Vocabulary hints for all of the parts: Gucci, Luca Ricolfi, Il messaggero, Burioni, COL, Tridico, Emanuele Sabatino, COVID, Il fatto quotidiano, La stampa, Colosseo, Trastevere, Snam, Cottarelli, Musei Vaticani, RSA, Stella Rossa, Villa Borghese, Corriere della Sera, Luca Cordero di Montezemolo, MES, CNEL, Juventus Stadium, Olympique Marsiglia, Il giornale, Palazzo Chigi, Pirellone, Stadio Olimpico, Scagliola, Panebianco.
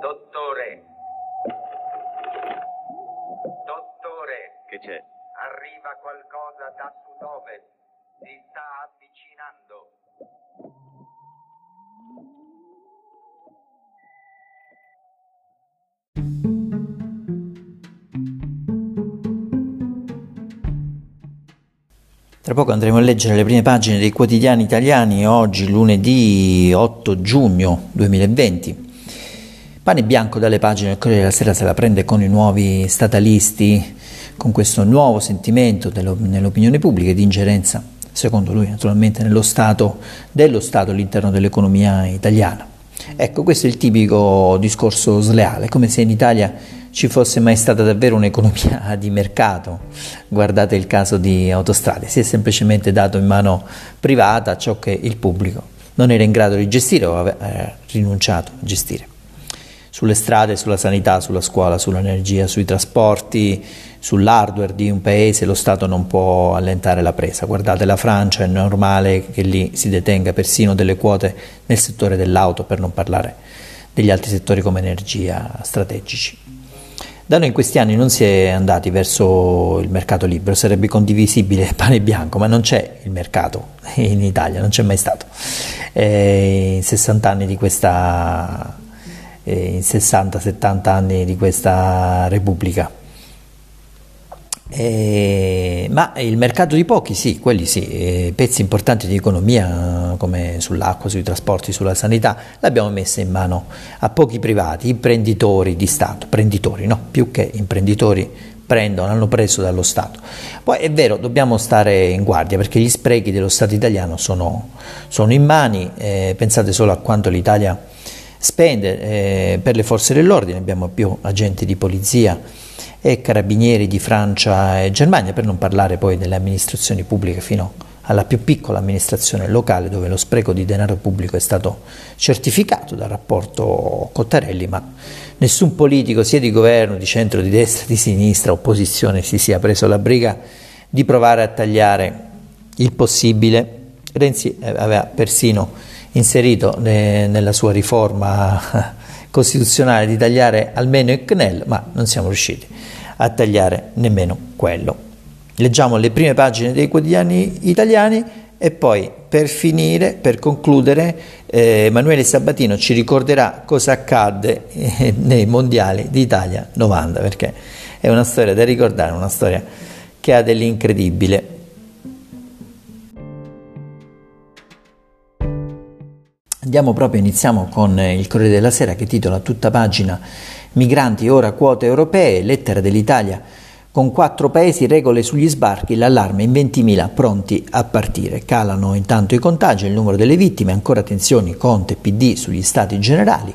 Dottore. Che c'è? Arriva qualcosa da sud-ovest. Si sta avvicinando. Tra poco andremo a leggere le prime pagine dei quotidiani italiani, oggi lunedì 8 giugno 2020. Panebianco dalle pagine del Corriere della Sera se la prende con i nuovi statalisti, con questo nuovo sentimento nell'opinione pubblica di ingerenza, secondo lui naturalmente, dello Stato all'interno dell'economia italiana. Ecco, questo è il tipico discorso sleale, come se in Italia ci fosse mai stata davvero un'economia di mercato. Guardate il caso di Autostrade, si è semplicemente dato in mano privata ciò che il pubblico non era in grado di gestire o aveva rinunciato a gestire. Sulle strade, sulla sanità, sulla scuola, sull'energia, sui trasporti, sull'hardware di un paese lo Stato non può allentare la presa. Guardate la Francia, è normale che lì si detenga persino delle quote nel settore dell'auto, per non parlare degli altri settori come energia strategici. Da noi in questi anni non si è andati verso il mercato libero, sarebbe condivisibile Panebianco, ma non c'è il mercato in Italia, non c'è mai stato. In 60-70 anni di questa Repubblica. Ma il mercato di pochi, sì, quelli sì, pezzi importanti di economia come sull'acqua, sui trasporti, sulla sanità, l'abbiamo messa in mano a pochi privati, imprenditori di Stato, hanno preso dallo Stato. Poi è vero, dobbiamo stare in guardia perché gli sprechi dello Stato italiano sono immani, pensate solo a quanto l'Italia spende per le forze dell'ordine, abbiamo più agenti di polizia e carabinieri di Francia e Germania, per non parlare poi delle amministrazioni pubbliche fino alla più piccola amministrazione locale, dove lo spreco di denaro pubblico è stato certificato dal rapporto Cottarelli, ma nessun politico, sia di governo, di centro, di destra, di sinistra, opposizione, si sia preso la briga di provare a tagliare il possibile. Renzi aveva persino inserito nella sua riforma costituzionale di tagliare almeno il CNEL, ma non siamo riusciti a tagliare nemmeno quello. Leggiamo le prime pagine dei quotidiani italiani e poi per concludere, Emanuele Sabatino ci ricorderà cosa accadde nei mondiali d'Italia 90, perché è una storia da ricordare, una storia che ha dell'incredibile. Iniziamo con il Corriere della Sera che titola tutta pagina "Migranti ora quote europee, lettera dell'Italia con 4 paesi, regole sugli sbarchi, l'allarme in 20.000 pronti a partire". Calano intanto i contagi, il numero delle vittime, ancora tensioni Conte PD sugli stati generali,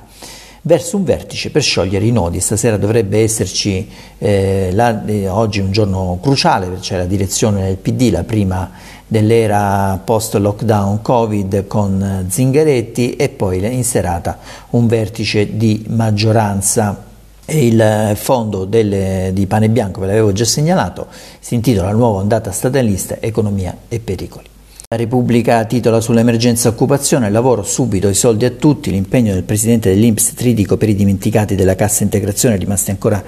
verso un vertice per sciogliere i nodi. Stasera dovrebbe esserci, oggi è un giorno cruciale, c'è la direzione del PD, la prima dell'era post-lockdown Covid con Zingaretti, e poi in serata un vertice di maggioranza. E il fondo di Panebianco, ve l'avevo già segnalato, si intitola "Nuova ondata statalista, economia e pericoli". La Repubblica titola sull'emergenza occupazione, lavoro subito, i soldi a tutti, l'impegno del presidente dell'Inps Tridico per i dimenticati della cassa integrazione rimasti ancora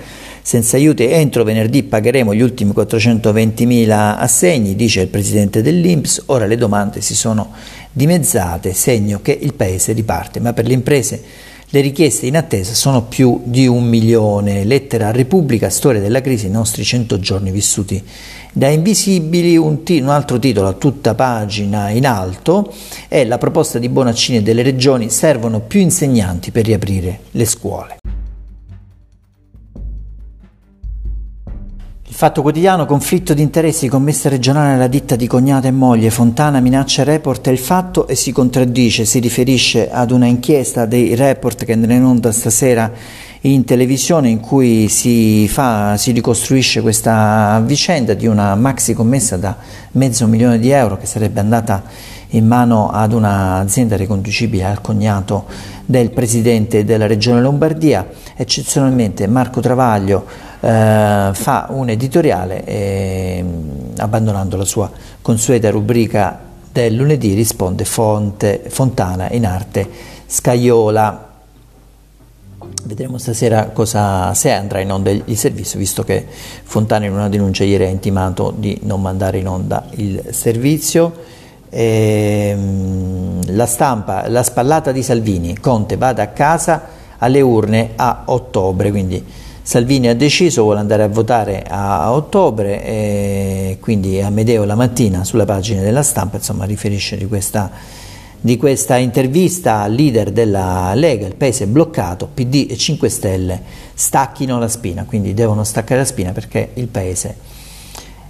senza aiuti, entro venerdì pagheremo gli ultimi 420.000 assegni, dice il presidente dell'Inps, ora le domande si sono dimezzate, segno che il paese riparte, ma per le imprese le richieste in attesa sono più di 1 milione. Lettera a Repubblica, storia della crisi, i nostri 100 giorni vissuti da invisibili. Un altro titolo a tutta pagina in alto è la proposta di Bonaccini e delle regioni, servono più insegnanti per riaprire le scuole. Il Fatto Quotidiano, conflitto di interessi, commessa regionale alla ditta di cognata e moglie, Fontana minaccia Report e Il Fatto e si contraddice, si riferisce ad una inchiesta dei Report che andrà in onda stasera in televisione, in cui si ricostruisce questa vicenda di una maxi commessa da $500.000 che sarebbe andata in mano ad un'azienda riconducibile al cognato del presidente della regione Lombardia. Eccezionalmente Marco Travaglio fa un editoriale abbandonando la sua consueta rubrica del lunedì, risponde Fontana in arte Scagliola. Vedremo stasera cosa, se andrà in onda il servizio, visto che Fontana in una denuncia ieri ha intimato di non mandare in onda il servizio. La stampa, la spallata di Salvini, Conte vada a casa alle urne a ottobre, quindi Salvini ha deciso, vuole andare a votare a ottobre, quindi Amedeo la mattina sulla pagina della stampa insomma riferisce di questa intervista al leader della Lega, il paese è bloccato, PD e 5 Stelle stacchino la spina, quindi devono staccare la spina perché il paese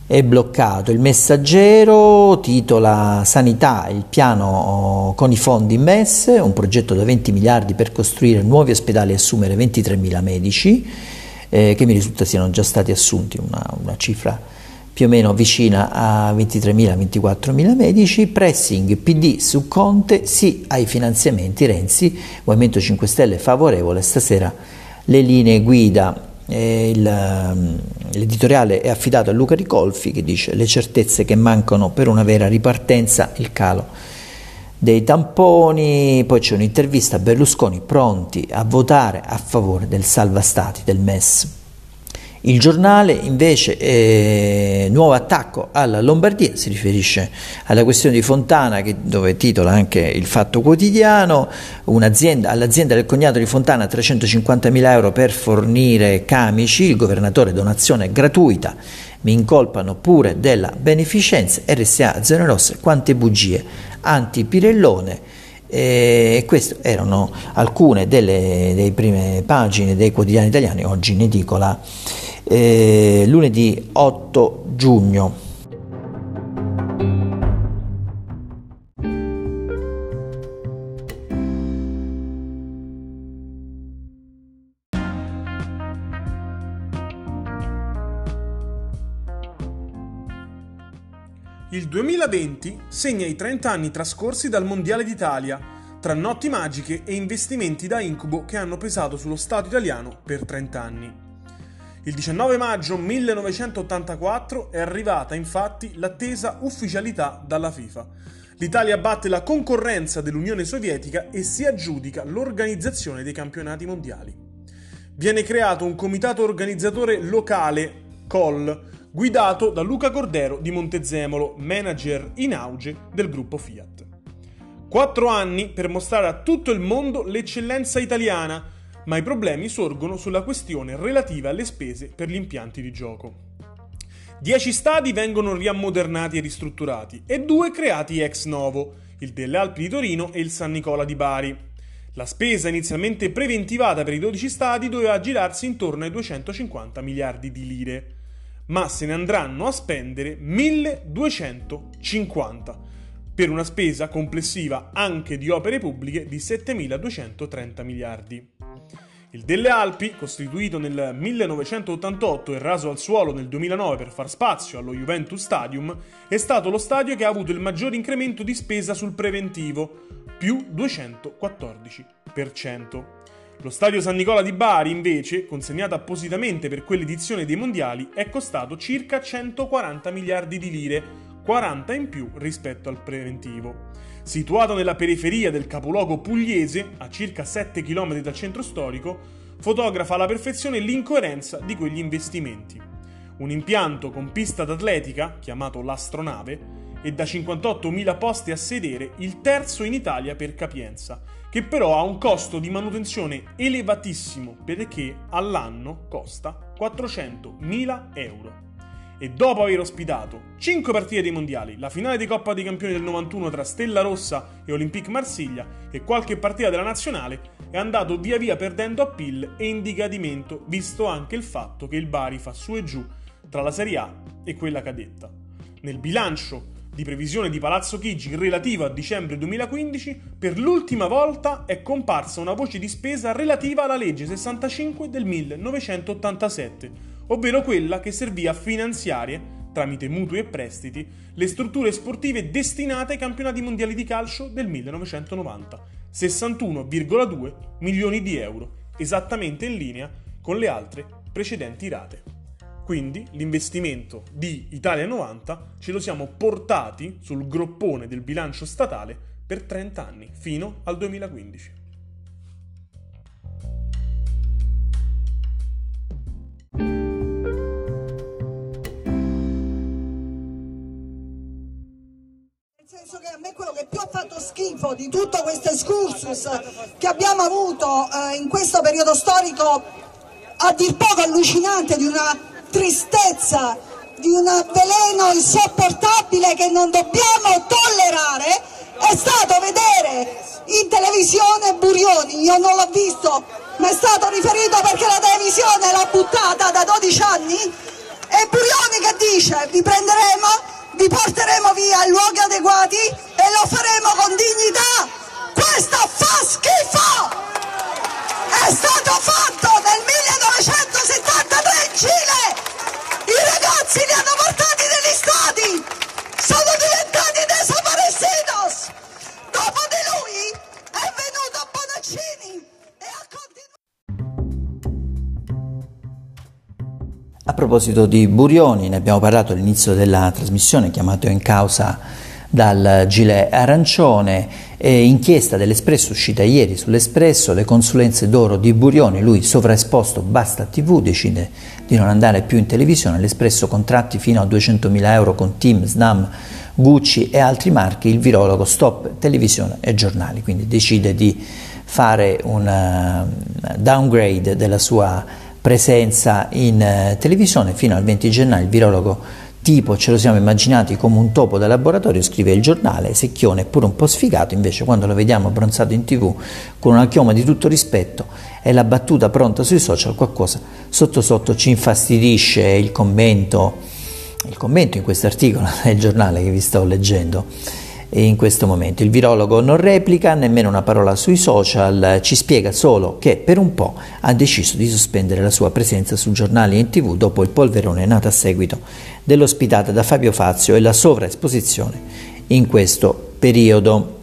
è bloccato. Il Messaggero titola Sanità, il piano con i fondi MES, un progetto da 20 miliardi per costruire nuovi ospedali e assumere 23.000 medici, che mi risulta siano già stati assunti, una cifra più o meno vicina a 23.000-24.000 medici. Pressing PD su Conte, sì ai finanziamenti, Renzi, Movimento 5 Stelle favorevole, stasera le linee guida. L'editoriale è affidato a Luca Ricolfi che dice le certezze che mancano per una vera ripartenza, il calo dei tamponi. Poi c'è un'intervista a Berlusconi, pronti a votare a favore del salva stati del MES. Il Giornale invece nuovo attacco alla Lombardia, si riferisce alla questione di Fontana, che, dove titola anche Il Fatto Quotidiano, all'azienda del cognato di Fontana 350.000 euro per fornire camici, il governatore donazione gratuita, mi incolpano pure della beneficenza, RSA Zone Rosse, quante bugie anti Pirellone. E queste erano alcune delle prime pagine dei quotidiani italiani oggi in edicola lunedì 8 giugno. Il 2020 segna i 30 anni trascorsi dal Mondiale d'Italia, tra notti magiche e investimenti da incubo che hanno pesato sullo Stato italiano per 30 anni. Il 19 maggio 1984 è arrivata infatti l'attesa ufficialità dalla FIFA. L'Italia batte la concorrenza dell'Unione Sovietica e si aggiudica l'organizzazione dei campionati mondiali. Viene creato un comitato organizzatore locale, COL, guidato da Luca Cordero di Montezemolo, manager in auge del gruppo Fiat. 4 anni per mostrare a tutto il mondo l'eccellenza italiana, ma i problemi sorgono sulla questione relativa alle spese per gli impianti di gioco. 10 stadi vengono riammodernati e ristrutturati e 2 creati ex novo, il Delle Alpi di Torino e il San Nicola di Bari. La spesa inizialmente preventivata per i 12 stadi doveva girarsi intorno ai 250 miliardi di lire, ma se ne andranno a spendere 1.250, per una spesa complessiva anche di opere pubbliche di 7.230 miliardi. Il Delle Alpi, costituito nel 1988 e raso al suolo nel 2009 per far spazio allo Juventus Stadium, è stato lo stadio che ha avuto il maggior incremento di spesa sul preventivo, più 214%. Lo stadio San Nicola di Bari, invece, consegnato appositamente per quell'edizione dei mondiali, è costato circa 140 miliardi di lire, 40 in più rispetto al preventivo. Situato nella periferia del capoluogo pugliese, a circa 7 km dal centro storico, fotografa alla perfezione l'incoerenza di quegli investimenti. Un impianto con pista d'atletica, chiamato l'astronave, e da 58.000 posti a sedere, il terzo in Italia per capienza, che però ha un costo di manutenzione elevatissimo, perché all'anno costa 400.000 euro. E dopo aver ospitato 5 partite dei mondiali, la finale di Coppa dei Campioni del 91 tra Stella Rossa e Olympique Marsiglia e qualche partita della nazionale, è andato via via perdendo appeal e indicadimento, visto anche il fatto che il Bari fa su e giù tra la Serie A e quella cadetta. Nel bilancio di previsione di Palazzo Chigi relativo a dicembre 2015, per l'ultima volta è comparsa una voce di spesa relativa alla legge 65 del 1987, ovvero quella che servì a finanziare, tramite mutui e prestiti, le strutture sportive destinate ai campionati mondiali di calcio del 1990, 61,2 milioni di euro, esattamente in linea con le altre precedenti rate. Quindi l'investimento di Italia 90 ce lo siamo portati sul groppone del bilancio statale per 30 anni, fino al 2015. schifo di tutto questo excursus che abbiamo avuto in questo periodo storico a dir poco allucinante, di una tristezza, di un veleno insopportabile che non dobbiamo tollerare, è stato vedere in televisione Burioni. Io non l'ho visto, ma è stato riferito perché la televisione l'ha buttata da 12 anni, e Burioni che dice: vi prenderemo, vi porteremo via a luoghi adeguati e lo faremo con dignità. Questo fa schifo, è stato fatto nel 1973 in Cile. I ragazzi li hanno portati negli stati, sono diventati desaparecidos. Dopo di lui è venuto Bonaccini e ha continuato. A proposito di Burioni, ne abbiamo parlato all'inizio della trasmissione, chiamato in causa dal gilet arancione, inchiesta dell'Espresso uscita ieri sull'Espresso, le consulenze d'oro di Burioni, lui sovraesposto, basta TV, decide di non andare più in televisione, l'Espresso contratti fino a 200.000 euro con Team, Snam, Gucci e altri marchi, il virologo stop televisione e giornali, quindi decide di fare un downgrade della sua presenza in televisione fino al 20 gennaio, il virologo tipo ce lo siamo immaginati come un topo da laboratorio, scrive il giornale, secchione pure un po' sfigato, invece quando lo vediamo abbronzato in TV con una chioma di tutto rispetto e la battuta pronta sui social, qualcosa sotto sotto ci infastidisce. Il commento in questo articolo del giornale che vi sto leggendo in questo momento: il virologo non replica nemmeno una parola sui social, ci spiega solo che per un po' ha deciso di sospendere la sua presenza su giornali e in TV dopo il polverone nato a seguito dell'ospitata da Fabio Fazio e la sovraesposizione in questo periodo.